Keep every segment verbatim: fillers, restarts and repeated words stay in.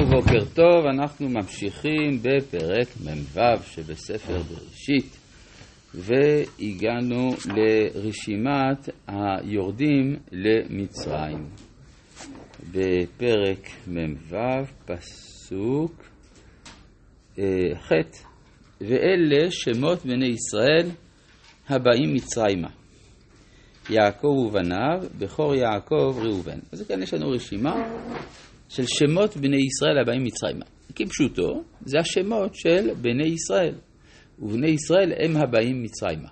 ובוקר טוב, אנחנו ממשיכים בפרק מ"ו שבספר בראשית, והגענו לרשימת היורדים למצרים. בפרק מ"ו פסוק ח', ואלה שמות בני ישראל הבאים מצרימה, יעקב ובניו, בכור יעקב ראובן. אז כאן יש לנו רשימה של שמות בני ישראל הבאים מצרימה. כפשוטו, זה השמות של בני ישראל, ובני ישראל הם הבאים מצרימה.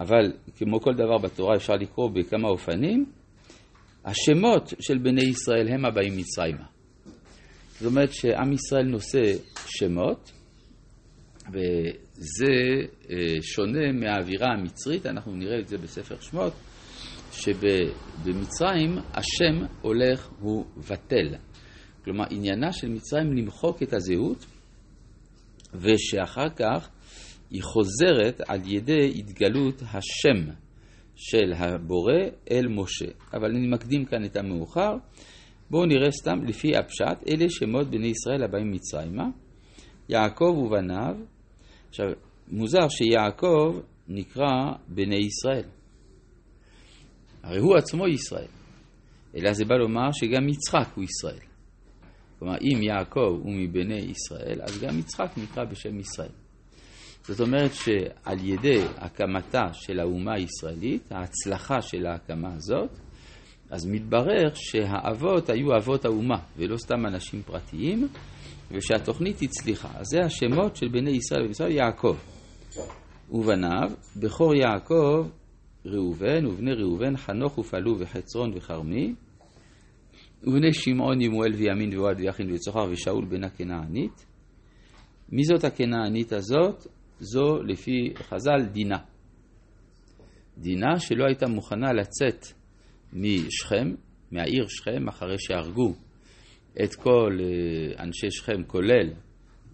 אבל כמו כל דבר בתורה אפשר לקרוא בכמה אופנים, השמות של בני ישראל הם הבאים מצרימה. זאת אומרת שעם ישראל נושא שמות, וזה שונה מהאווירה המצרית. אנחנו נראה את זה בספר שמות, שבמצרים השם הולך הוא בטל. כלומר, עניינה של מצרים למחוק את הזהות, ושאחר כך היא חוזרת על ידי התגלות השם של הבורא אל משה. אבל אני מקדים כאן את המאוחר. בואו נראה סתם לפי הפשט, אלה שמות בני ישראל הבאים מצרימה, יעקב ובניו. עכשיו, מוזר שיעקב נקרא בני ישראל. הרי הוא עצמו ישראל. אלא זה בא לומר שגם יצחק הוא ישראל. כלומר, אם יעקב הוא מבני ישראל, אז גם יצחק נקרא בשם ישראל. זאת אומרת שעל ידי הקמתה של האומה הישראלית, ההצלחה של ההקמה הזאת, אז מתברר שהאבות היו אבות האומה, ולא סתם אנשים פרטיים, ושהתוכנית הצליחה. אז זה השמות של בני ישראל ובישראל, יעקב ובניו, בכור יעקב ראובן, ובני ראובן חנוך ופלו וחצרון וחרמי, ובני שמעון ימואל וימין ועד ויחין וצוחר ושאול בן הכנענית. מי זאת הכנענית הזאת? זו לפי חז"ל דינה. דינה שלא הייתה מוכנה לצאת משכם, מהעיר שכם, אחרי שהרגו את כל אנשי שכם, כולל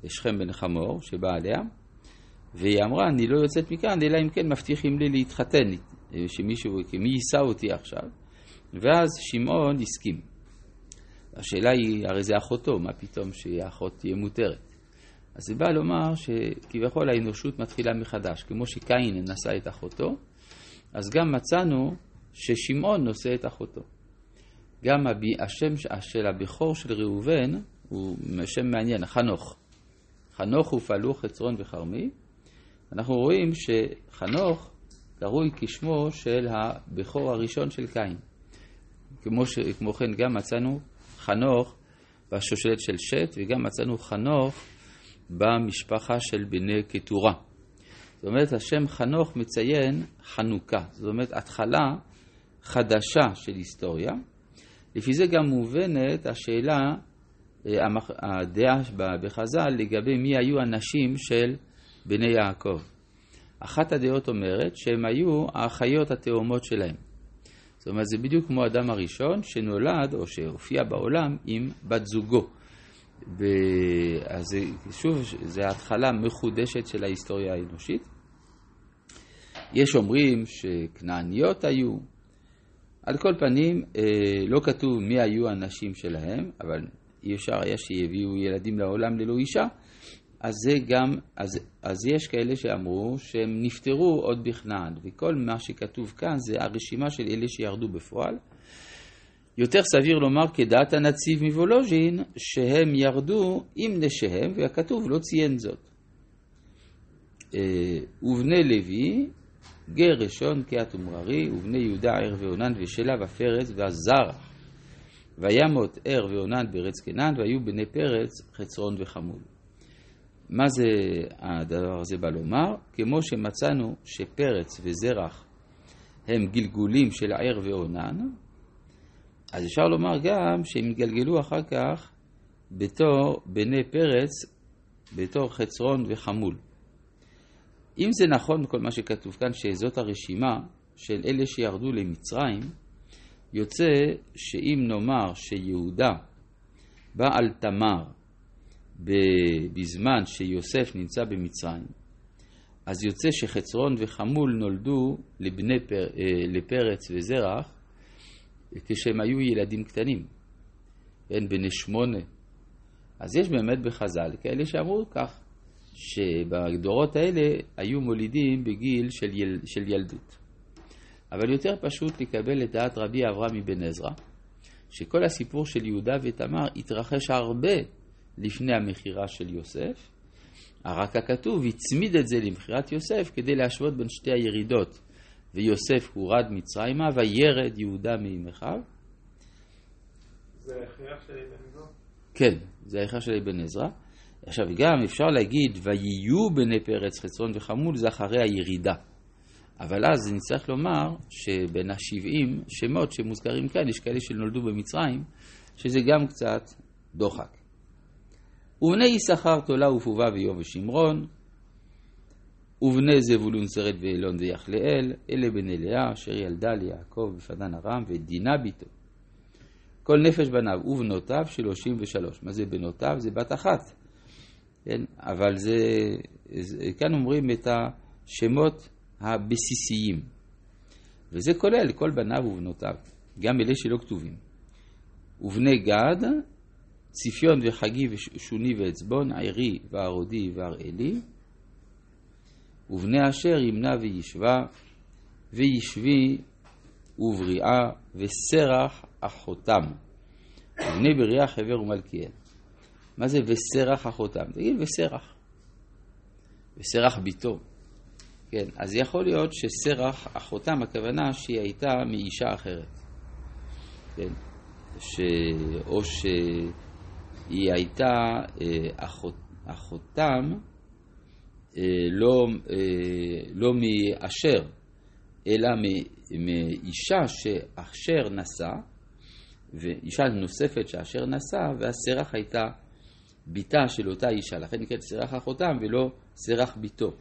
שכם בן חמור שבא עליה, והיא אמרה, אני לא יוצאת מכאן אלא אם כן מבטיחים לי להתחתן, שמישהו, מי יישא אותי עכשיו. ואז שמעון הסכים. השאלה היא, הרי זה אחותו, מה פתאום שהאחות תהיה מותרת? אז זה בא לומר שכביכול האנושות מתחילה מחדש, כמו שקין נשא את אחותו, אז גם מצאנו ששמעון נושא את אחותו. גם השם של הבכור של ראובן הוא שם מעניין, חנוך. חנוך ופלו חצרון וחרמי. אנחנו רואים שחנוך קרוי כשמו של הבכור הראשון של קין. כמו ש... כמו כן גם מצאנו חנוך בשושלת של שט, וגם מצאנו חנוך במשפחה של בני כתורה. זאת אומרת, השם חנוך מציין חנוכה. זאת אומרת, התחלה חדשה של היסטוריה. לפי זה גם מובנת השאלה, הדעה בחז"ל לגבי מי היו הנשים של בני יעקב. אחת הדעות אומרת שהם היו האחיות התאומות שלהם. זאת אומרת, זה בדיוק כמו אדם הראשון שנולד או שהופיע בעולם עם בת זוגו. אז שוב, זו ההתחלה מחודשת של ההיסטוריה האנושית. יש אומרים שכנעניות היו. על כל פנים, לא כתוב מי היו הנשים שלהם, אבל אי אפשר היה שיביאו ילדים לעולם ללא אישה. אז זה גם, אז, אז יש כאלה שאמרו שהם נפטרו עוד בכנען, וכל מה שכתוב כאן זה הרשימה של אלה שירדו בפועל. יותר סביר לומר כדעת הנציב מוולוז'ין שהם ירדו עם נשיהם, והכתוב לא ציין זאת. ובני לוי גר ראשון כעת ומררי, ובני יהודה ער ועונן ושלה ופרץ והזרח, וימות ער ועונן בארץ כנען, והיו בני פרץ חצרון וחמול. מה זה הדבר הזה בא לומר? כמו שמצאנו שפרץ וזרח הם גלגולים של ער ועונן, אז אפשר לומר גם שהם גלגלו אחר כך בתור בני פרץ, בתור חצרון וחמול. אם זה נכון כל מה שכתוב כאן, שזאת הרשימה של אלה שירדו למצרים, יוצא שאם נאמר שיהודה בא על תמר בזמן שיוסף נמצא במצרים, אז יוצא שחצרון וחמול נולדו לבני פר, לפרץ וזרח כשהם היו ילדים קטנים, בין בני שמונה אז יש באמת בחז"ל כאלה שאמרו כך, שבדורות האלה היו מולידים בגיל של, יל, של ילדות. אבל יותר פשוט לקבל את דעת רבי אברהם מבן עזרא, שכל הסיפור של יהודה ותמר התרחש הרבה לפני המחירה של יוסף, רק הכתוב הצמיד את זה למחירת יוסף כדי להשוות בין שתי הירידות, ויוסף הורד מצרימה וירד יהודה מימיכיו. זה הכרח של אבן עזרא? כן, זה הכרח של אבן עזרא. עכשיו גם אפשר להגיד ויהיו בני פרץ חצרון וחמול, זה אחרי הירידה. אבל אז נצטרך לומר שבין השבעים שמות שמוזכרים כאן יש כאלה שנולדו במצרים, שזה גם קצת דוחק. ובני יששכר תולה ופובה ויוב ושמרון, ובני זבולון סרד ואילון ויחלאל, אלה בני לאה אשר ילדה ליעקב ופדן ארם ודינה ביתו. כל נפש בניו ובנותיו שלושים ושלוש. מה זה בנותיו? זה בת אחת. כן? אבל זה, כאן אומרים את השמות הבסיסיים, וזה כולל כל בניו ובנותיו, גם אלה שלא כתובים. ובני גד, ציפיון וחגי ושוני ועצבון, ערי וערודי וערעלי. ובני אשר, ימנע וישבה וישבי ובריאה וסרח אחותם. ובני בריאה, חבר ומלכיאל. מה זה וסרח אחותם? תגיד וסרח, וסרח ביתו. כן, אז יכול להיות שסרח אחותם, הכוונה שהיא הייתה מאישה אחרת. כן, ש... או שהיא הייתה אחות... אחותם לא, לא מאשר, אלא מאישה שאשר נסע, ואישה נוספת שאשר נסע, והסרח הייתה ביתה של אותה אישה, לכן נקראת סרח אחותם ולא סרח ביתו.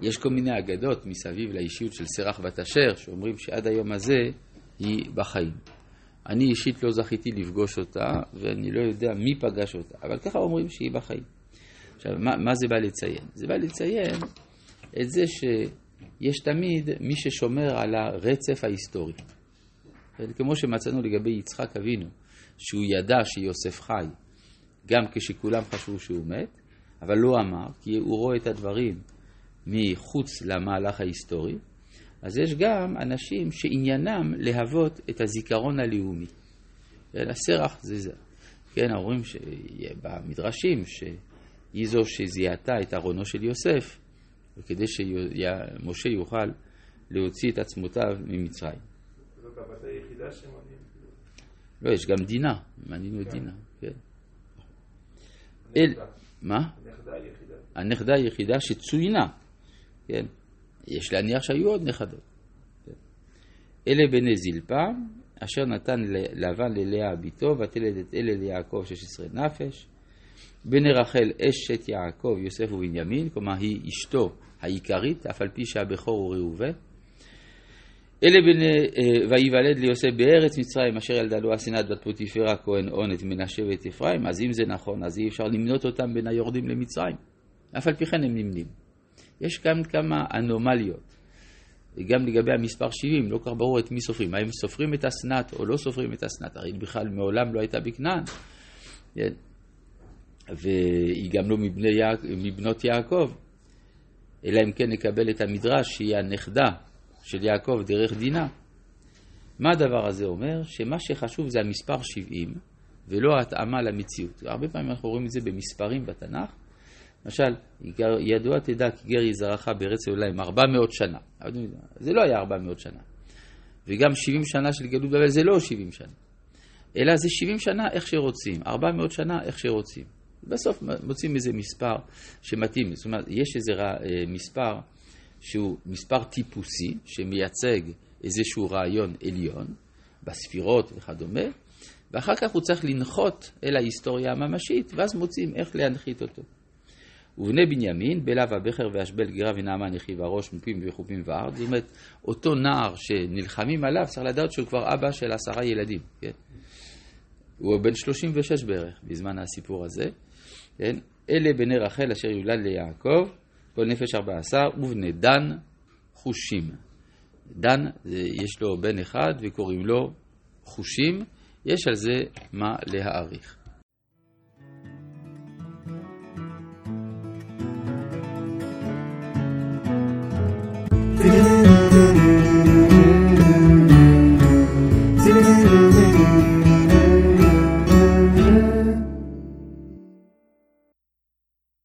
יש כל מיני אגדות מסביב לאישיות של סרח בת אשר, שאומרים שעד היום הזה היא בחיים. אני אישית לא זכיתי לפגוש אותה, ואני לא יודע מי פגש אותה, אבל ככה אומרים שהיא בחיים. עכשיו, מה, מה זה בא לציין? זה בא לציין את זה שיש תמיד מי ששומר על הרצף ההיסטורי. כמו שמצאנו לגבי יצחק אבינו, שהוא ידע שיוסף חי, גם כשכולם חשבו שהוא מת, אבל לא אמר, כי הוא רואה את הדברים מחוץ למהלך ההיסטורי. אז יש גם אנשים שעניינם להוות את הזיכרון הלאומי. הסרח זה זה. כן, אומרים במדרשים שהיא זו שזיהתה את ארונו של יוסף, וכדי שמשה יוכל להוציא את עצמותיו ממצרים. זאת הבת היחידה שמעניין? לא, יש גם דינה, מעניין את דינה. מה? הנכדה היחידה. הנכדה היחידה שצוינה. כן. יש להניח שהיו עוד נכדות. כן. אלה בני זלפה, אשר נתן לבן ללאה ביתו, ותלד את אלה ליעקב שש עשרה נפש. בני רחל אשת יעקב, יוסף ובנימין, כלומר היא אשתו העיקרית, אף על פי שהבכור הוא ראובן. אלה בני, ויוולד ליוסף בארץ מצרים, אשר ילדה לו אסנת בת פוטיפרה, כהן און, את מנשה ואת אפרים. אז אם זה נכון, אז אי אפשר למנות אותם בין היורדים למצרים. אף על פי כן הם נמנים. יש גם כמה אנומליות, גם לגבי המספר שבעים, לא כך ברור את מי סופרים. האם סופרים את אסנת או לא סופרים את אסנת? הרי בכלל מעולם לא הייתה בקנען, והיא גם לא מבנות יעקב, אלא אם כן נקבל את המדרש שהיא הנכדה של יעקב דרך דינה. מה הדבר הזה אומר? שמה שחשוב זה המספר שבעים, ולא ההתאמה למציאות. הרבה פעמים אנחנו רואים את זה במספרים בתנ"ך. למשל, ידוע תדע כי גר יזרעך בארץ אלוהים ארבע מאות שנה. זה לא היה ארבע מאות שנה. וגם שבעים שנה של גלות בבל זה לא שבעים שנה. אלא זה שבעים שנה איך שרוצים, ארבע מאות שנה איך שרוצים. בסוף מוצאים איזה מספר שמתאים. זאת אומרת, יש איזה מספר שהוא מספר טיפוסי, שמייצג איזשהו רעיון עליון, בספירות וכדומה, ואחר כך הוא צריך לנחות אל ההיסטוריה הממשית, ואז מוצאים איך להנחית אותו. ובני בנימין, בלע ובכר ואשבל, גירה ונעמן, יחי וראש, מפים וחופים וארד. זאת אומרת, אותו נער שנלחמים עליו, צריך לדעת שהוא כבר אבא של עשרה ילדים. כן? הוא בן שלושים ושש בערך, בזמן הסיפור הזה. כן? אלה בני רחל אשר יולד ליעקב, כל נפש ארבע עשר, ובני דן, חושים. דן, יש לו בן אחד וקוראים לו חושים, יש על זה מה להעריך.